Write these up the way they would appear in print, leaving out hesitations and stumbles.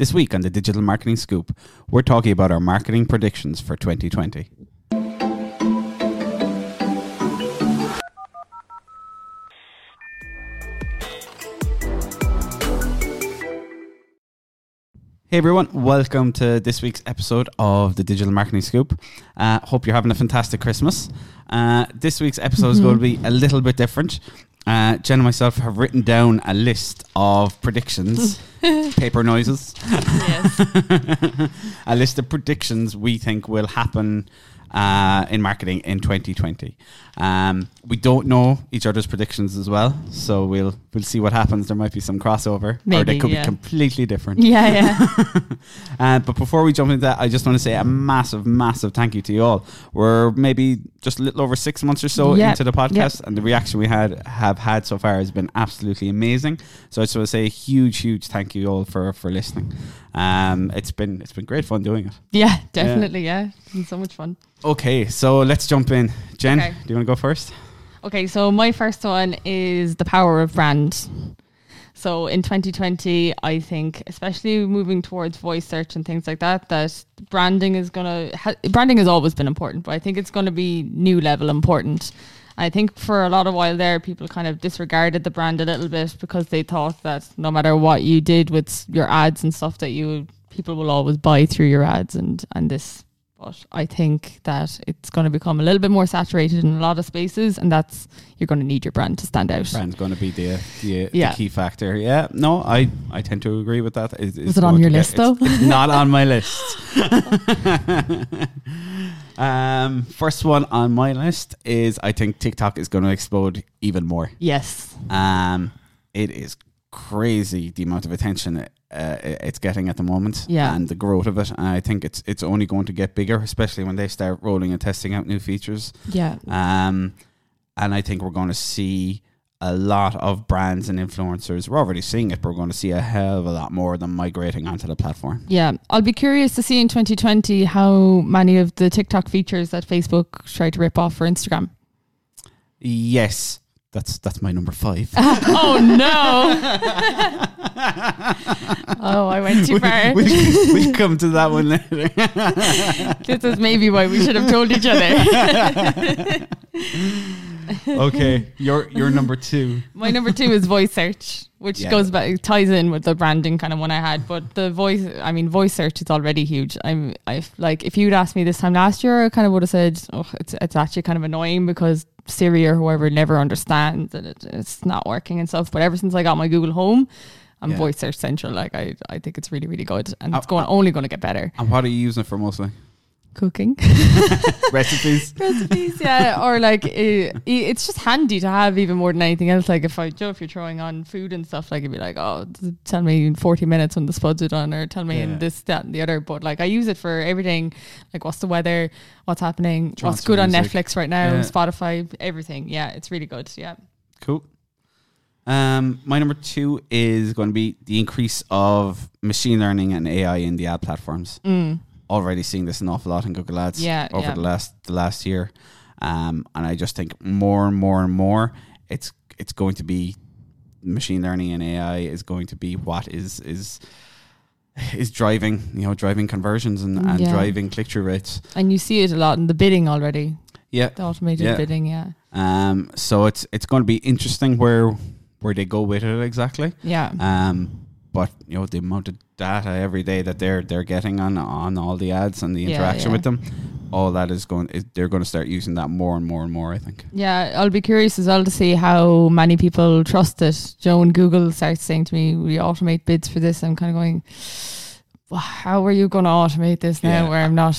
This week on The Digital Marketing Scoop, we're talking about our marketing predictions for 2020. Hey everyone, welcome to this week's episode of The Digital Marketing Scoop. Hope you're having a fantastic Christmas. This week's episode is going to be a little bit different. Jen and myself have written down a list of predictions, paper noises. Yes. A list of predictions we think will happen in marketing in 2020. We don't know each other's predictions as well, so we'll see what happens. There might be some crossover. Maybe, or they could be completely different. Yeah. But before we jump into that, I just want to say a massive thank you to you all. We're maybe just a little over 6 months or so into the podcast, and the reaction we have had so far has been absolutely amazing. So I just want to say a huge thank you all for listening. It's been great fun doing it. Yeah, definitely. Yeah. It's been so much fun. Okay, so let's jump in. Jen, do you want to go first? Okay, so my first one is the power of brand. So in 2020, I think, especially moving towards voice search and things like that, that branding has always been important, but I think it's going to be new level important. I think for a lot of while there, people kind of disregarded the brand a little bit because they thought that no matter what you did with your ads and stuff, that people will always buy through your ads and this. But I think that it's going to become a little bit more saturated in a lot of spaces, and that's, you're going to need your brand to stand out. Brand's going to be the key factor. Yeah, no, I tend to agree with that. Was it on your list though? It's not on my list. First one on my list is, I think TikTok is going to explode even more. Yes. It is crazy the amount of attention it's getting at the moment, and the growth of it. And I think it's only going to get bigger, especially when they start rolling and testing out new features. Yeah. And I think we're going to see a lot of brands and influencers. We're already seeing it, but we're going to see a hell of a lot more of them migrating onto the platform. Yeah. I'll be curious to see in 2020 how many of the TikTok features that Facebook tried to rip off for Instagram. Yes. That's my number 5. Oh, no. Oh, I went too far. We'll come to that one later. This is maybe why we should have told each other. Okay, your number 2. My number 2 is voice search, which goes back, ties in with the branding kind of one I had. But voice search is already huge. If you'd asked me this time last year, I kind of would have said, oh, it's actually kind of annoying because Siri or whoever never understands and it's not working and stuff. But ever since I got my Google Home, I'm voice search central. Like I think it's really, really good, and it's only going to get better. And what are you using it for mostly? Cooking. Recipes, yeah. Or like it's just handy to have even more than anything else. Like if you're throwing on food and stuff, like it'd be like, oh, tell me in 40 minutes when the spuds are done, or tell me in this, that and the other. But like I use it for everything, like what's the weather, what's happening, what's good on Netflix right now, Spotify, everything. Yeah, it's really good. Yeah. Cool. My number 2 is going to be the increase of machine learning and AI in the ad platforms. Already seeing this an awful lot in Google Ads over the last year. And I just think more and more and more, it's going to be machine learning and AI is going to be what is driving conversions and driving click-through rates. And you see it a lot in the bidding already. Yeah. The automated bidding, so it's going to be interesting where they go with it exactly. Yeah. But you know, the amount of data every day that they're getting on all the ads and the interaction with them, all that they're going to start using that more and more and more, I think. Yeah, I'll be curious as well to see how many people trust it. When Google starts saying to me, we automate bids for this, I'm kind of going, well, how are you going to automate this now where I'm not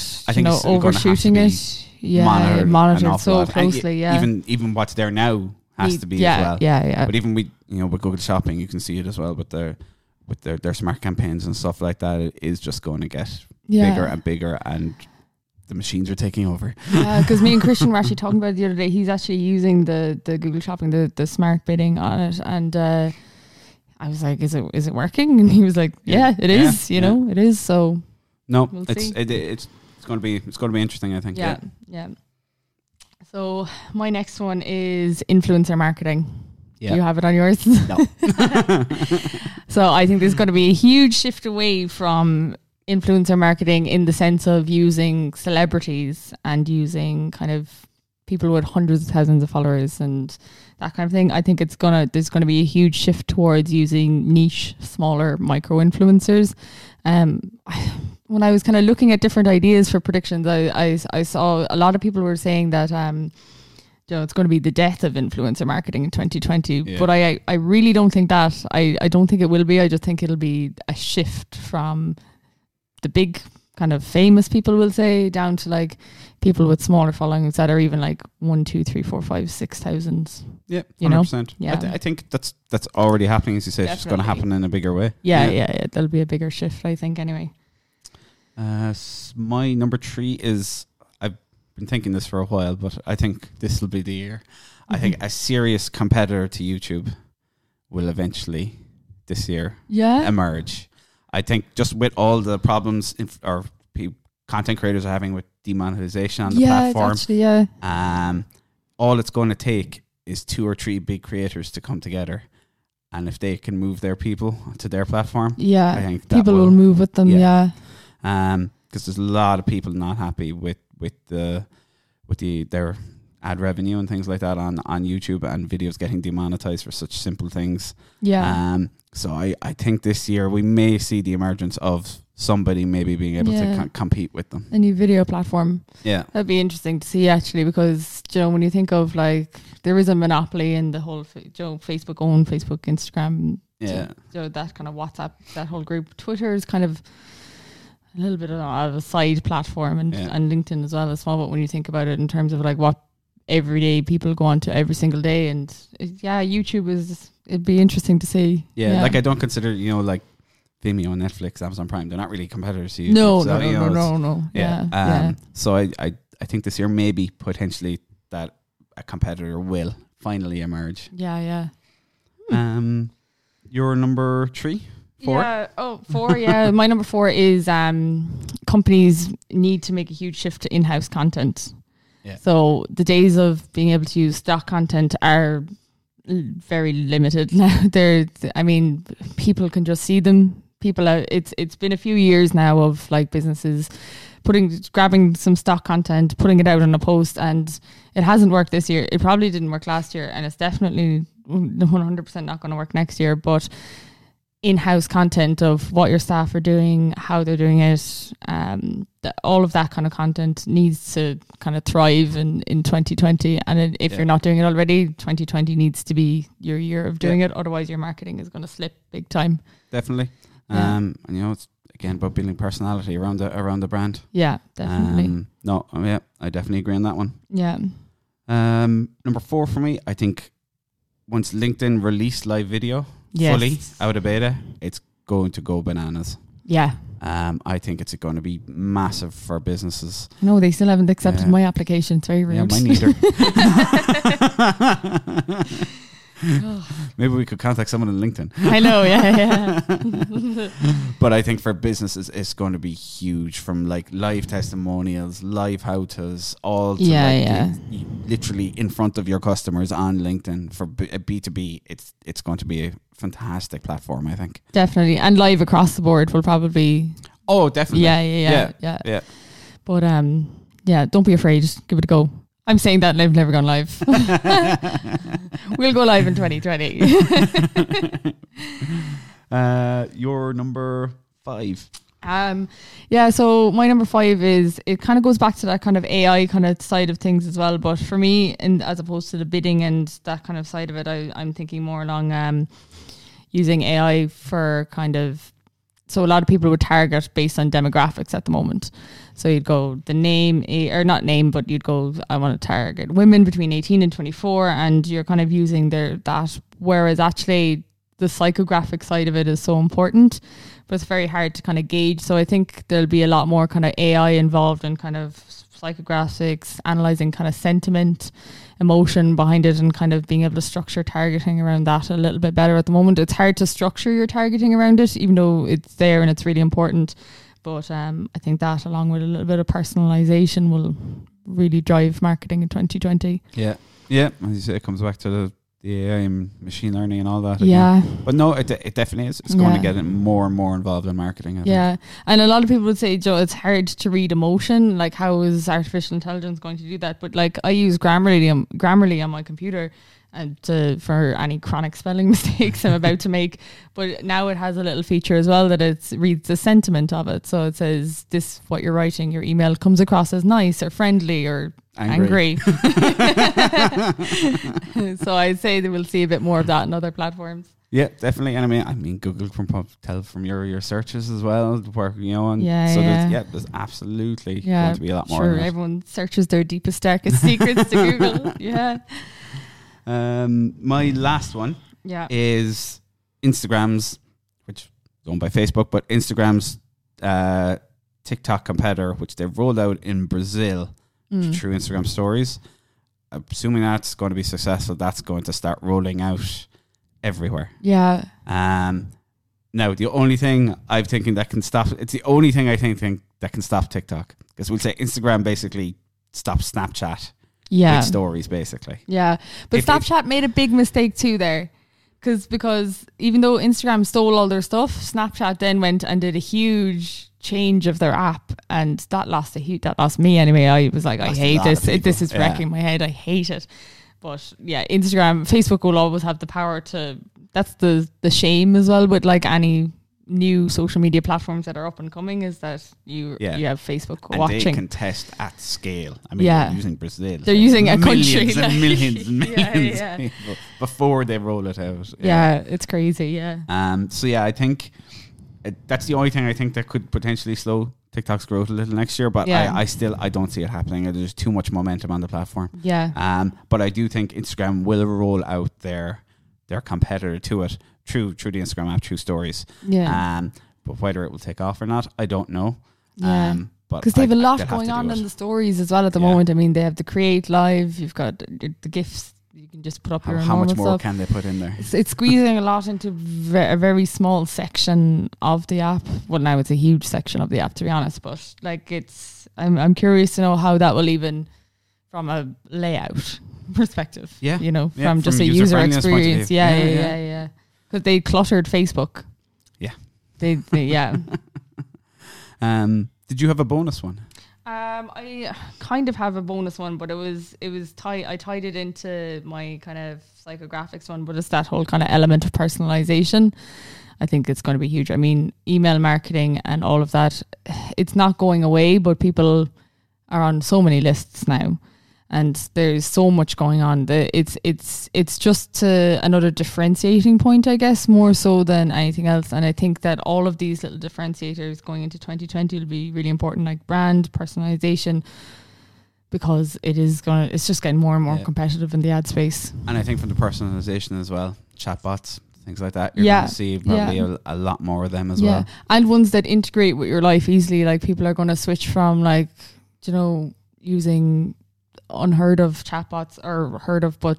overshooting it? Yeah, monitored so closely. Yeah, even what's there now has to be as well. Yeah, yeah. But even with Google Shopping, you can see it as well. But their smart campaigns and stuff like that, it is just going to get bigger and bigger, and the machines are taking over. Yeah, because me and Christian were actually talking about it the other day. He's actually using the Google Shopping, the smart bidding on it, and I was like, is it working? And he was like, yeah, it is. It is. So no, we'll it's going to be interesting, I think. Yeah. So my next one is influencer marketing. Yeah. Do you have it on yours? No. So I think there's going to be a huge shift away from influencer marketing in the sense of using celebrities and using kind of people with hundreds of thousands of followers and that kind of thing. I think there's going to be a huge shift towards using niche, smaller micro influencers. When I was kind of looking at different ideas for predictions, I saw a lot of people were saying that you know, it's going to be the death of influencer marketing in 2020. Yeah. But I really don't think that. I don't think it will be. I just think it'll be a shift from the big kind of famous people, we'll say, down to like people with smaller followings that are even like 1, 2, 3, 4, 5, 6 thousand. Yeah, 100%. Yeah, I think that's already happening, as you say. Definitely. It's just going to happen in a bigger way. Yeah. There'll be a bigger shift, I think, anyway. My number 3 is, I've been thinking this for a while, but I think this will be the year. Mm-hmm. I think a serious competitor to YouTube will eventually this year emerge. I think just with all the problems content creators are having with demonetization on the platform, it's actually, all it's going to take is 2 or 3 big creators to come together. And if they can move their people to their platform, I think people will move with them. Because there's a lot of people not happy with their ad revenue and things like that on YouTube, and videos getting demonetized for such simple things. So I think this year we may see the emergence of somebody maybe being able to compete with them. A new video platform. Yeah. That'd be interesting to see, actually, because, you know, when you think of, like, there is a monopoly in the whole, Facebook own Facebook, Instagram. Yeah. So that kind of WhatsApp, that whole group. Twitter is kind of a little bit of a side platform, and LinkedIn as well as small. But when you think about it in terms of, like, what everyday people go on to every single day, and YouTube is, it'd be interesting to see. Like, I don't consider, like, Vimeo, Netflix, Amazon Prime, they're not really competitors to YouTube. No. So I think this year maybe potentially that a competitor will finally emerge. Your number 4? Four. My number 4 is companies need to make a huge shift to in-house content. Yeah. So the days of being able to use stock content are very limited now. People can just see them. It's been a few years now of, like, businesses grabbing some stock content, putting it out on a post, and it hasn't worked this year. It probably didn't work last year, and it's definitely 100% not going to work next year. But in-house content of what your staff are doing, how they're doing it, all of that kind of content needs to kind of thrive in 2020. And if you're not doing it already, 2020 needs to be your year of doing it. Otherwise, your marketing is going to slip big time. Definitely. And it's again about building personality around the brand. Yeah, definitely. I definitely agree on that one. Yeah. Number 4 for me, I think once LinkedIn released live video. Yes. Fully out of beta, it's going to go bananas. Yeah. I think it's going to be massive for businesses. No, they still haven't accepted my application. It's very rude. Yeah, mine neither. Maybe we could contact someone on LinkedIn. I know, yeah. But I think for businesses, it's going to be huge, from like live testimonials, live how-tos, all to literally in front of your customers on LinkedIn. For B2B, it's going to be a fantastic platform, I think. Definitely. And live across the board will probably... Oh, definitely. Yeah. But don't be afraid. Just give it a go. I'm saying that, and I've never gone live. We'll go live in 2020. Your number 5. So my number 5 is, it kind of goes back to that kind of AI kind of side of things as well. But for me, and as opposed to the bidding and that kind of side of it, I'm thinking more along using AI for kind of... So a lot of people would target based on demographics at the moment. So you'd go you'd go, I want to target women between 18 and 24, and you're kind of using that. Whereas actually the psychographic side of it is so important, but it's very hard to kind of gauge. So I think there'll be a lot more kind of AI involved in kind of psychographics, analyzing kind of sentiment, emotion behind it, and kind of being able to structure targeting around that a little bit better. At the moment, it's hard to structure your targeting around it, even though it's there and it's really important. But I think that, along with a little bit of personalization, will really drive marketing in 2020. Yeah. As you say, it comes back to the the AI and machine learning and all that. Yeah. But no, it definitely is. It's going to get it more and more involved in marketing. I think. And a lot of people would say, Joe, it's hard to read emotion. Like, how is artificial intelligence going to do that? But like, I use Grammarly on my computer and for any chronic spelling mistakes I'm about to make. But now it has a little feature as well that it reads the sentiment of it. So it says, this, what you're writing, your email comes across as nice or friendly or angry. So I'd say that we'll see a bit more of that in other platforms. Yeah, definitely. And I mean, Google can probably tell from your searches as well, where, you know, and there's absolutely going to be a lot more. Sure, everyone searches their deepest, darkest secrets to Google. Yeah. My last one is Instagram's, which is owned by Facebook, but Instagram's TikTok competitor, which they've rolled out in Brazil through Instagram stories. Assuming that's going to be successful, that's going to start rolling out everywhere. Yeah. Now, the only thing I'm thinking that can stop, it's the only thing I think that can stop TikTok, because we'll say Instagram basically stops Snapchat. Yeah. Big stories, basically. Yeah. But Snapchat made a big mistake too there. Because even though Instagram stole all their stuff, Snapchat then went and did a huge change of their app. And that lost me anyway. I was like, I hate this. This is wrecking my head. I hate it. But yeah, Instagram, Facebook will always have the power to... That's the shame as well with like any... new social media platforms that are up and coming is that you have Facebook and watching. They can test at scale. I mean, they're using Brazil. They're using a country. Millions and millions of people before they roll it out. Yeah, it's crazy, So yeah, I think that's the only thing I think that could potentially slow TikTok's growth a little next year, but I don't see it happening. There's too much momentum on the platform. Yeah. But I do think Instagram will roll out their competitor to it through the Instagram app, through stories. Yeah. But whether it will take off or not, I don't know. Yeah. Because they have a lot going on in the stories as well at the moment. I mean, they have the Create Live, you've got the GIFs, you can just put up your own stuff. How much more can they put in there? It's squeezing a lot into a very small section of the app. Well, now it's a huge section of the app, to be honest. But like, I'm curious to know how that will even, from a layout perspective. Yeah. You know, from just a user experience. Yeah. Because they cluttered Facebook. Yeah. They Did you have a bonus one? I kind of have a bonus one, but I tied it into my kind of psychographics one, but it's that whole kind of element of personalization. I think it's going to be huge. I mean, email marketing and all of that, it's not going away, but people are on so many lists now. And there's so much going on. It's just another differentiating point, I guess, more so than anything else. And I think that all of these little differentiators going into 2020 will be really important, like brand personalization, because it's just getting more and more competitive in the ad space. And I think from the personalization as well, chatbots, things like that, you're going to see probably a lot more of them as well. And ones that integrate with your life easily. Like, people are going to switch from using unheard of chatbots, or heard of but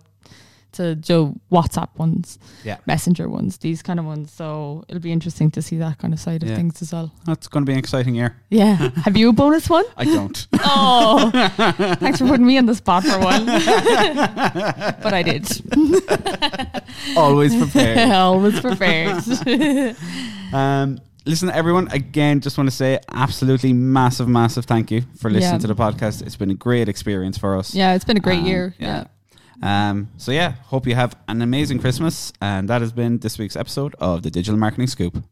to Joe WhatsApp ones, messenger ones, these kind of ones. So it'll be interesting to see that kind of side of things as well. That's going to be an exciting year. Yeah. Have you a bonus one? I don't. Oh, thanks for putting me on the spot for one. But I did. Always prepared. Always prepared. Listen, everyone, again, just want to say absolutely massive, massive thank you for listening to the podcast. It's been a great experience for us. Yeah, it's been a great year. Yeah. So, hope you have an amazing Christmas. And that has been this week's episode of The Digital Marketing Scoop.